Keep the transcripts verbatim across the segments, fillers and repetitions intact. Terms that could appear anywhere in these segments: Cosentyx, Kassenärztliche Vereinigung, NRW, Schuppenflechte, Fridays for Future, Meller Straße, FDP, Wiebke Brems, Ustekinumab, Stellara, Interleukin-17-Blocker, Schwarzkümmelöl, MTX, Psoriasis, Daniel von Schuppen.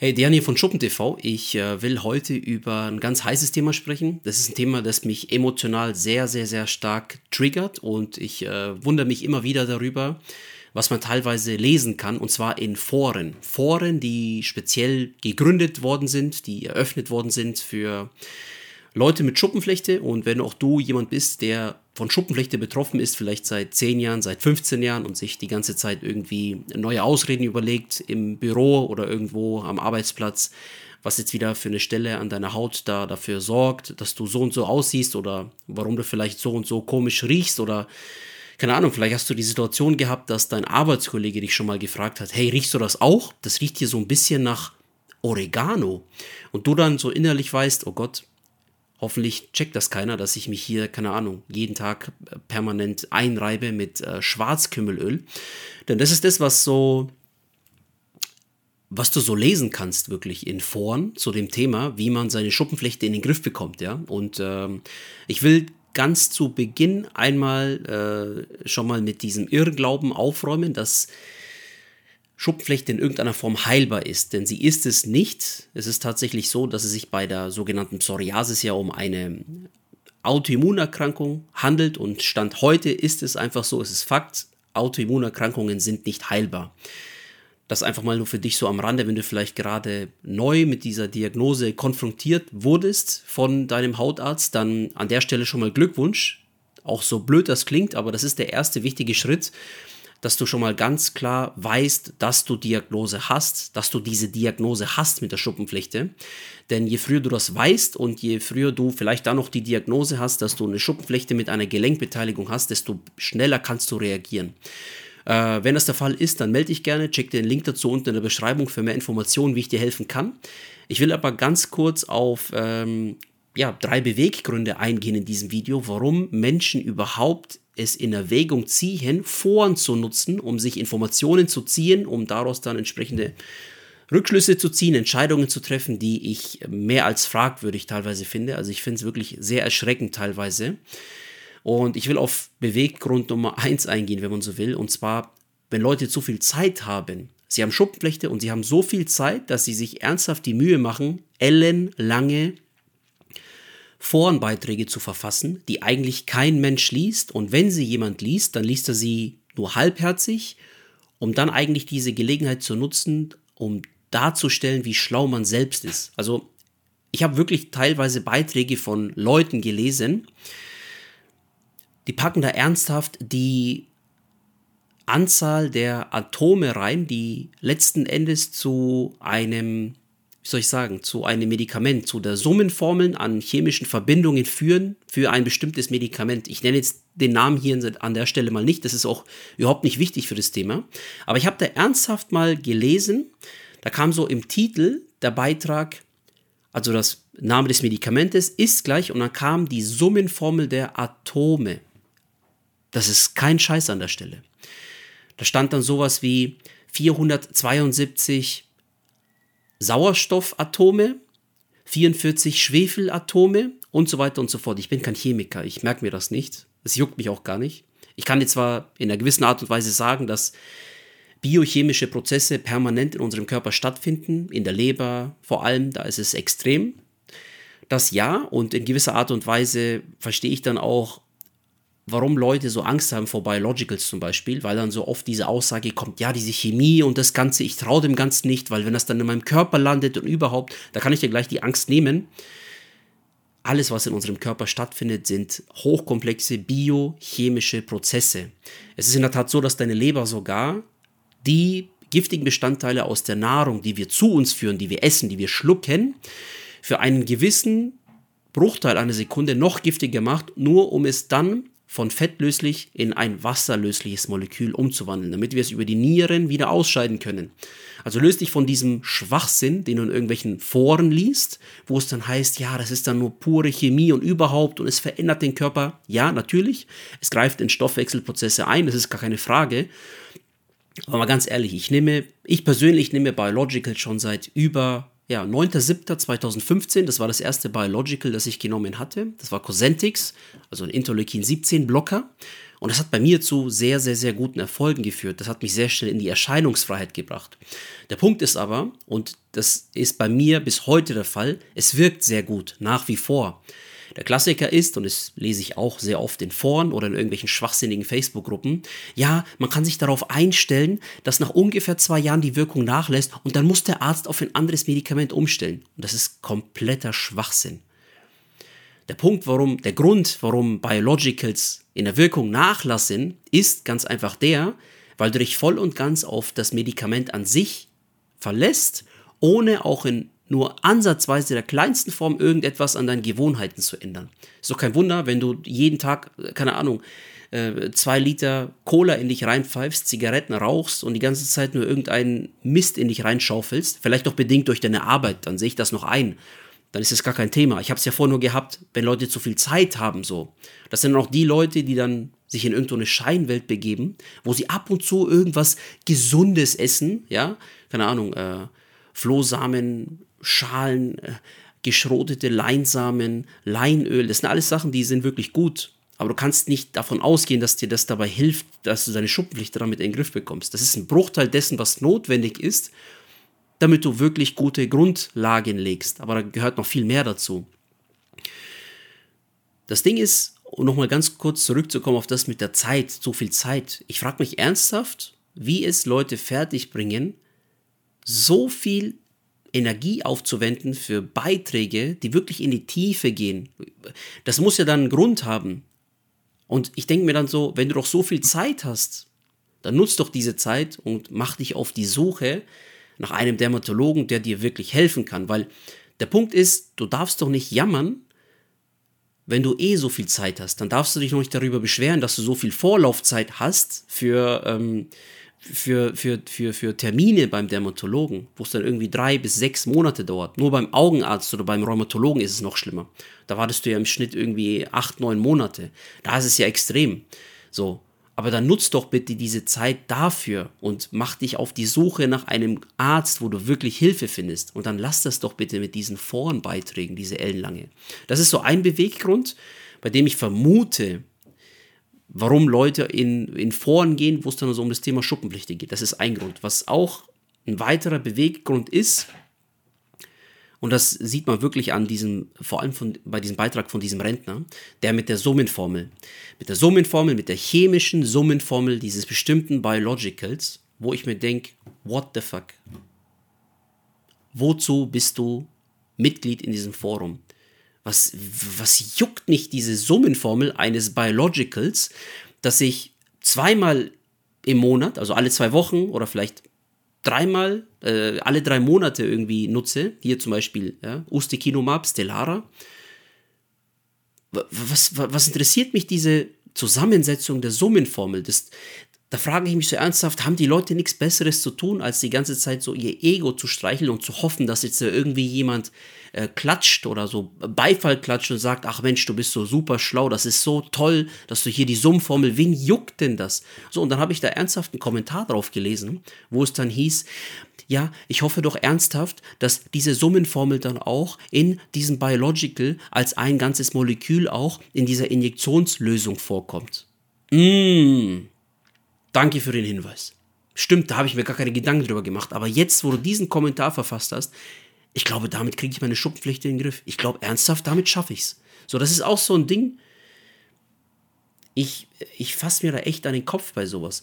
Hey, Daniel von Schuppen T V. Ich äh, will heute über ein ganz heißes Thema sprechen. Das ist ein Thema, das mich emotional sehr, sehr, sehr stark triggert. Und ich äh, wundere mich immer wieder darüber, was man teilweise lesen kann. Und zwar in Foren. Foren, die speziell gegründet worden sind, die eröffnet worden sind für Leute mit Schuppenflechte. Und wenn auch du jemand bist, der von Schuppenflechte betroffen ist, vielleicht seit zehn Jahren, seit fünfzehn Jahren und sich die ganze Zeit irgendwie neue Ausreden überlegt im Büro oder irgendwo am Arbeitsplatz, was jetzt wieder für eine Stelle an deiner Haut da dafür sorgt, dass du so und so aussiehst oder warum du vielleicht so und so komisch riechst oder keine Ahnung, vielleicht hast du die Situation gehabt, dass dein Arbeitskollege dich schon mal gefragt hat, hey, riechst du das auch? Das riecht hier so ein bisschen nach Oregano. Und du dann so innerlich weißt, oh Gott, hoffentlich checkt das keiner, dass ich mich hier, keine Ahnung, jeden Tag permanent einreibe mit äh, Schwarzkümmelöl. Denn das ist das, was so, was du so lesen kannst wirklich in Foren zu dem Thema, wie man seine Schuppenflechte in den Griff bekommt, ja. Und ähm, ich will ganz zu Beginn einmal äh, schon mal mit diesem Irrglauben aufräumen, dass Schuppenflechte in irgendeiner Form heilbar ist, denn sie ist es nicht. Es ist tatsächlich so, dass es sich bei der sogenannten Psoriasis ja um eine Autoimmunerkrankung handelt und Stand heute ist es einfach so, es ist Fakt, Autoimmunerkrankungen sind nicht heilbar. Das einfach mal nur für dich so am Rande, wenn du vielleicht gerade neu mit dieser Diagnose konfrontiert wurdest von deinem Hautarzt, dann an der Stelle schon mal Glückwunsch. Auch so blöd das klingt, aber das ist der erste wichtige Schritt, dass du schon mal ganz klar weißt, dass du Diagnose hast, dass du diese Diagnose hast mit der Schuppenflechte. Denn je früher du das weißt und je früher du vielleicht dann noch die Diagnose hast, dass du eine Schuppenflechte mit einer Gelenkbeteiligung hast, desto schneller kannst du reagieren. Äh, wenn das der Fall ist, dann melde dich gerne, check den Link dazu unten in der Beschreibung für mehr Informationen, wie ich dir helfen kann. Ich will aber ganz kurz auf ähm, ja, drei Beweggründe eingehen in diesem Video, warum Menschen überhaupt es in Erwägung ziehen, Foren zu nutzen, um sich Informationen zu ziehen, um daraus dann entsprechende Rückschlüsse zu ziehen, Entscheidungen zu treffen, die ich mehr als fragwürdig teilweise finde. Also ich finde es wirklich sehr erschreckend teilweise. Und ich will auf Beweggrund Nummer eins eingehen, wenn man so will. Und zwar, wenn Leute zu viel Zeit haben. Sie haben Schuppenflechte und sie haben so viel Zeit, dass sie sich ernsthaft die Mühe machen, ellenlange Forenbeiträge zu verfassen, die eigentlich kein Mensch liest und wenn sie jemand liest, dann liest er sie nur halbherzig, um dann eigentlich diese Gelegenheit zu nutzen, um darzustellen, wie schlau man selbst ist. Also ich habe wirklich teilweise Beiträge von Leuten gelesen, die packen da ernsthaft die Anzahl der Atome rein, die letzten Endes zu einem soll ich sagen, zu einem Medikament, zu der Summenformeln an chemischen Verbindungen führen für ein bestimmtes Medikament. Ich nenne jetzt den Namen hier an der Stelle mal nicht, das ist auch überhaupt nicht wichtig für das Thema. Aber ich habe da ernsthaft mal gelesen, da kam so im Titel der Beitrag, also das Name des Medikamentes ist gleich und dann kam die Summenformel der Atome. Das ist kein Scheiß an der Stelle. Da stand dann sowas wie vierhundertzweiundsiebzig Sauerstoffatome, vierundvierzig Schwefelatome und so weiter und so fort. Ich bin kein Chemiker, ich merke mir das nicht. Das juckt mich auch gar nicht. Ich kann jetzt zwar in einer gewissen Art und Weise sagen, dass biochemische Prozesse permanent in unserem Körper stattfinden, in der Leber vor allem, da ist es extrem. Das ja, und in gewisser Art und Weise verstehe ich dann auch, warum Leute so Angst haben vor Biologicals zum Beispiel, weil dann so oft diese Aussage kommt, ja, diese Chemie und das Ganze, ich traue dem Ganzen nicht, weil wenn das dann in meinem Körper landet und überhaupt, da kann ich dir gleich die Angst nehmen. Alles, was in unserem Körper stattfindet, sind hochkomplexe biochemische Prozesse. Es ist in der Tat so, dass deine Leber sogar die giftigen Bestandteile aus der Nahrung, die wir zu uns führen, die wir essen, die wir schlucken, für einen gewissen Bruchteil einer Sekunde noch giftiger macht, nur um es dann von fettlöslich in ein wasserlösliches Molekül umzuwandeln, damit wir es über die Nieren wieder ausscheiden können. Also löst dich von diesem Schwachsinn, den du in irgendwelchen Foren liest, wo es dann heißt, ja, das ist dann nur pure Chemie und überhaupt und es verändert den Körper. Ja, natürlich, es greift in Stoffwechselprozesse ein, das ist gar keine Frage. Aber mal ganz ehrlich, ich nehme, ich persönlich nehme Biological schon seit über Ja, neunter siebter zweitausendfünfzehn, das war das erste Biological, das ich genommen hatte. Das war Cosentyx, also ein Interleukin siebzehn Blocker. Und das hat bei mir zu sehr, sehr, sehr guten Erfolgen geführt. Das hat mich sehr schnell in die Erscheinungsfreiheit gebracht. Der Punkt ist aber, und das ist bei mir bis heute der Fall, es wirkt sehr gut, nach wie vor. Der Klassiker ist, und das lese ich auch sehr oft in Foren oder in irgendwelchen schwachsinnigen Facebook-Gruppen, ja, man kann sich darauf einstellen, dass nach ungefähr zwei Jahren die Wirkung nachlässt und dann muss der Arzt auf ein anderes Medikament umstellen. Und das ist kompletter Schwachsinn. Der Punkt, warum, der Grund, warum Biologicals in der Wirkung nachlassen, ist ganz einfach der, weil du dich voll und ganz auf das Medikament an sich verlässt, ohne auch in nur ansatzweise der kleinsten Form irgendetwas an deinen Gewohnheiten zu ändern. Ist doch kein Wunder, wenn du jeden Tag, keine Ahnung, zwei Liter Cola in dich reinpfeifst, Zigaretten rauchst und die ganze Zeit nur irgendeinen Mist in dich reinschaufelst, vielleicht doch bedingt durch deine Arbeit, dann sehe ich das noch ein. Dann ist das gar kein Thema. Ich habe es ja vorher nur gehabt, wenn Leute zu viel Zeit haben, so. Das sind dann auch die Leute, die dann sich in irgendeine Scheinwelt begeben, wo sie ab und zu irgendwas Gesundes essen, ja, keine Ahnung, äh, Flohsamen, Schalen, geschrotete Leinsamen, Leinöl, das sind alles Sachen, die sind wirklich gut. Aber du kannst nicht davon ausgehen, dass dir das dabei hilft, dass du deine Schuppenflechte damit in den Griff bekommst. Das ist ein Bruchteil dessen, was notwendig ist, damit du wirklich gute Grundlagen legst. Aber da gehört noch viel mehr dazu. Das Ding ist, um nochmal ganz kurz zurückzukommen auf das mit der Zeit, zu viel Zeit. Ich frage mich ernsthaft, wie es Leute fertigbringen, so viel Energie aufzuwenden für Beiträge, die wirklich in die Tiefe gehen. Das muss ja dann einen Grund haben. Und ich denke mir dann so, wenn du doch so viel Zeit hast, dann nutz doch diese Zeit und mach dich auf die Suche nach einem Dermatologen, der dir wirklich helfen kann. Weil der Punkt ist, du darfst doch nicht jammern, wenn du eh so viel Zeit hast. Dann darfst du dich noch nicht darüber beschweren, dass du so viel Vorlaufzeit hast für ähm, Für, für, für, für Termine beim Dermatologen, wo es dann irgendwie drei bis sechs Monate dauert. Nur beim Augenarzt oder beim Rheumatologen ist es noch schlimmer. Da wartest du ja im Schnitt irgendwie acht, neun Monate. Da ist es ja extrem. So. Aber dann nutzt doch bitte diese Zeit dafür und mach dich auf die Suche nach einem Arzt, wo du wirklich Hilfe findest. Und dann lass das doch bitte mit diesen Forenbeiträgen, diese ellenlange. Das ist so ein Beweggrund, bei dem ich vermute, warum Leute in, in Foren gehen, wo es dann so um das Thema Schuppenflechte geht. Das ist ein Grund. Was auch ein weiterer Beweggrund ist, und das sieht man wirklich an diesem, vor allem von, bei diesem Beitrag von diesem Rentner, der mit der Summenformel, mit der Summenformel, mit der chemischen Summenformel dieses bestimmten Biologicals, wo ich mir denke, what the fuck? Wozu bist du Mitglied in diesem Forum? Was, was juckt nicht diese Summenformel eines Biologicals, dass ich zweimal im Monat, also alle zwei Wochen oder vielleicht dreimal, äh, alle drei Monate irgendwie nutze, hier zum Beispiel ja, Ustekinumab, Stellara. Was, was, was interessiert mich diese Zusammensetzung der Summenformel? Das, da frage ich mich so ernsthaft, haben die Leute nichts Besseres zu tun, als die ganze Zeit so ihr Ego zu streicheln und zu hoffen, dass jetzt irgendwie jemand äh, klatscht oder so Beifall klatscht und sagt, ach Mensch, du bist so super schlau, das ist so toll, dass du hier die Summenformel, wen juckt denn das? So, und dann habe ich da ernsthaft einen Kommentar drauf gelesen, wo es dann hieß, ja, ich hoffe doch ernsthaft, dass diese Summenformel dann auch in diesem Biological als ein ganzes Molekül auch in dieser Injektionslösung vorkommt. Mmh. Danke für den Hinweis. Stimmt, da habe ich mir gar keine Gedanken drüber gemacht. Aber jetzt, wo du diesen Kommentar verfasst hast, ich glaube, damit kriege ich meine Schuppenflechte in den Griff. Ich glaube, ernsthaft, damit schaffe ich es. So, das ist auch so ein Ding. Ich, ich fasse mir da echt an den Kopf bei sowas.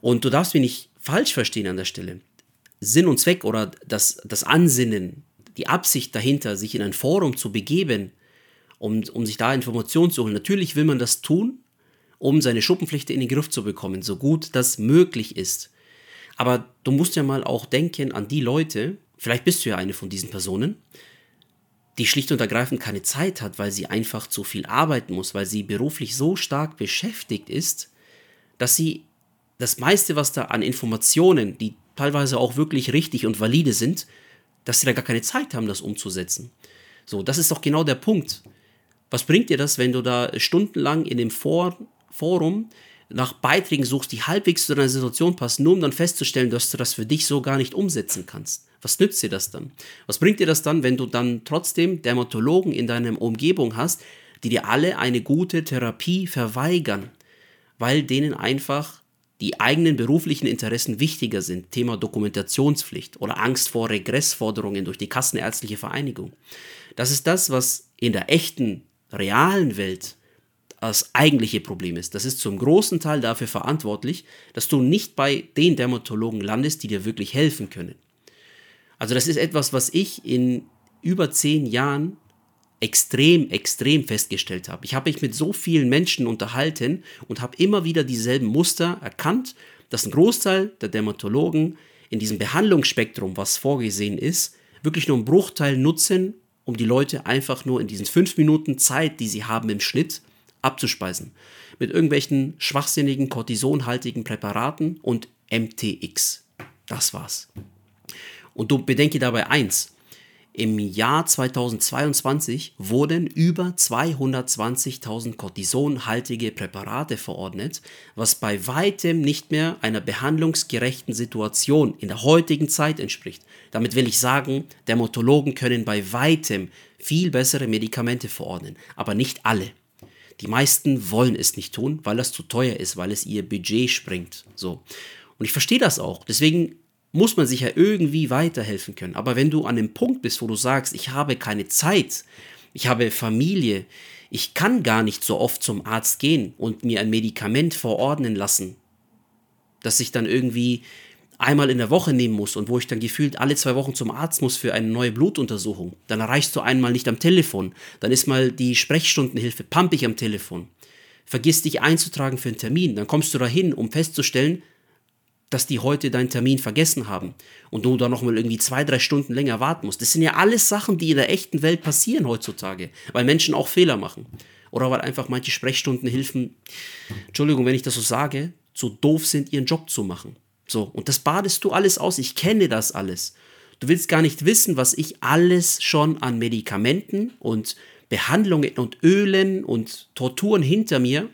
Und du darfst mich nicht falsch verstehen an der Stelle. Sinn und Zweck oder das, das Ansinnen, die Absicht dahinter, sich in ein Forum zu begeben, um, um sich da Informationen zu holen. Natürlich will man das tun, um seine Schuppenflechte in den Griff zu bekommen, so gut das möglich ist. Aber du musst ja mal auch denken an die Leute, vielleicht bist du ja eine von diesen Personen, die schlicht und ergreifend keine Zeit hat, weil sie einfach zu viel arbeiten muss, weil sie beruflich so stark beschäftigt ist, dass sie das meiste, was da an Informationen, die teilweise auch wirklich richtig und valide sind, dass sie da gar keine Zeit haben, das umzusetzen. So, das ist doch genau der Punkt. Was bringt dir das, wenn du da stundenlang in dem Vor Forum nach Beiträgen suchst, die halbwegs zu deiner Situation passen, nur um dann festzustellen, dass du das für dich so gar nicht umsetzen kannst. Was nützt dir das dann? Was bringt dir das dann, wenn du dann trotzdem Dermatologen in deiner Umgebung hast, die dir alle eine gute Therapie verweigern, weil denen einfach die eigenen beruflichen Interessen wichtiger sind? Thema Dokumentationspflicht oder Angst vor Regressforderungen durch die Kassenärztliche Vereinigung. Das ist das, was in der echten, realen Welt das eigentliche Problem ist. Das ist zum großen Teil dafür verantwortlich, dass du nicht bei den Dermatologen landest, die dir wirklich helfen können. Also das ist etwas, was ich in über zehn Jahren extrem, extrem festgestellt habe. Ich habe mich mit so vielen Menschen unterhalten und habe immer wieder dieselben Muster erkannt, dass ein Großteil der Dermatologen in diesem Behandlungsspektrum, was vorgesehen ist, wirklich nur einen Bruchteil nutzen, um die Leute einfach nur in diesen fünf Minuten Zeit, die sie haben im Schnitt, abzuspeisen. Mit irgendwelchen schwachsinnigen, kortisonhaltigen Präparaten und M T X. Das war's. Und du bedenke dabei eins, im Jahr zweitausendzweiundzwanzig wurden über zweihundertzwanzigtausend kortisonhaltige Präparate verordnet, was bei weitem nicht mehr einer behandlungsgerechten Situation in der heutigen Zeit entspricht. Damit will ich sagen, Dermatologen können bei weitem viel bessere Medikamente verordnen, aber nicht alle. Die meisten wollen es nicht tun, weil das zu teuer ist, weil es ihr Budget sprengt. So. Und ich verstehe das auch, deswegen muss man sich ja irgendwie weiterhelfen können. Aber wenn du an dem Punkt bist, wo du sagst, ich habe keine Zeit, ich habe Familie, ich kann gar nicht so oft zum Arzt gehen und mir ein Medikament verordnen lassen, das ich dann irgendwie einmal in der Woche nehmen muss und wo ich dann gefühlt alle zwei Wochen zum Arzt muss für eine neue Blutuntersuchung, dann erreichst du einmal nicht am Telefon, dann ist mal die Sprechstundenhilfe pampig am Telefon, vergiss dich einzutragen für einen Termin, dann kommst du dahin, um festzustellen, dass die heute deinen Termin vergessen haben und du dann nochmal irgendwie zwei, drei Stunden länger warten musst. Das sind ja alles Sachen, die in der echten Welt passieren heutzutage, weil Menschen auch Fehler machen. Oder weil einfach manche Sprechstundenhilfen, Entschuldigung, wenn ich das so sage, zu doof sind, ihren Job zu machen. So, und das badest du alles aus. Ich kenne das alles. Du willst gar nicht wissen, was ich alles schon an Medikamenten und Behandlungen und Ölen und Torturen hinter mir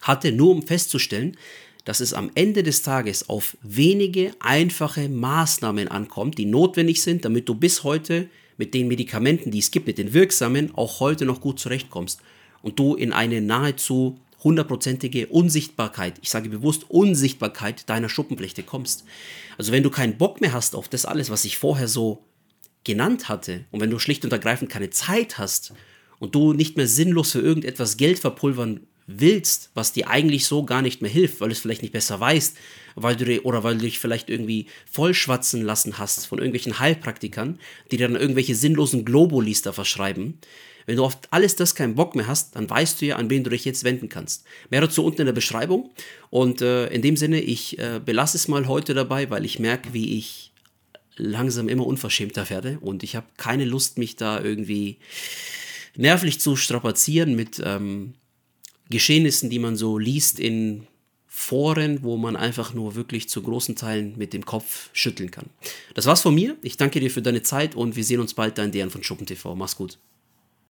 hatte, nur um festzustellen, dass es am Ende des Tages auf wenige einfache Maßnahmen ankommt, die notwendig sind, damit du bis heute mit den Medikamenten, die es gibt, mit den wirksamen, auch heute noch gut zurechtkommst und du in eine nahezu hundertprozentige Unsichtbarkeit, ich sage bewusst Unsichtbarkeit deiner Schuppenflechte kommst. Also wenn du keinen Bock mehr hast auf das alles, was ich vorher so genannt hatte, und wenn du schlicht und ergreifend keine Zeit hast und du nicht mehr sinnlos für irgendetwas Geld verpulvern willst, was dir eigentlich so gar nicht mehr hilft, weil du es vielleicht nicht besser weißt, weil du oder weil du dich vielleicht irgendwie vollschwatzen lassen hast von irgendwelchen Heilpraktikern, die dir dann irgendwelche sinnlosen Globulis da verschreiben. Wenn du auf alles das keinen Bock mehr hast, dann weißt du ja, an wen du dich jetzt wenden kannst. Mehr dazu unten in der Beschreibung. Und äh, in dem Sinne, ich äh, belasse es mal heute dabei, weil ich merke, wie ich langsam immer unverschämter werde und ich habe keine Lust, mich da irgendwie nervlich zu strapazieren mit ähm, Geschehnissen, die man so liest in Foren, wo man einfach nur wirklich zu großen Teilen mit dem Kopf schütteln kann. Das war's von mir. Ich danke dir für deine Zeit und wir sehen uns bald. Dein Daniel von Schuppen T V. Mach's gut.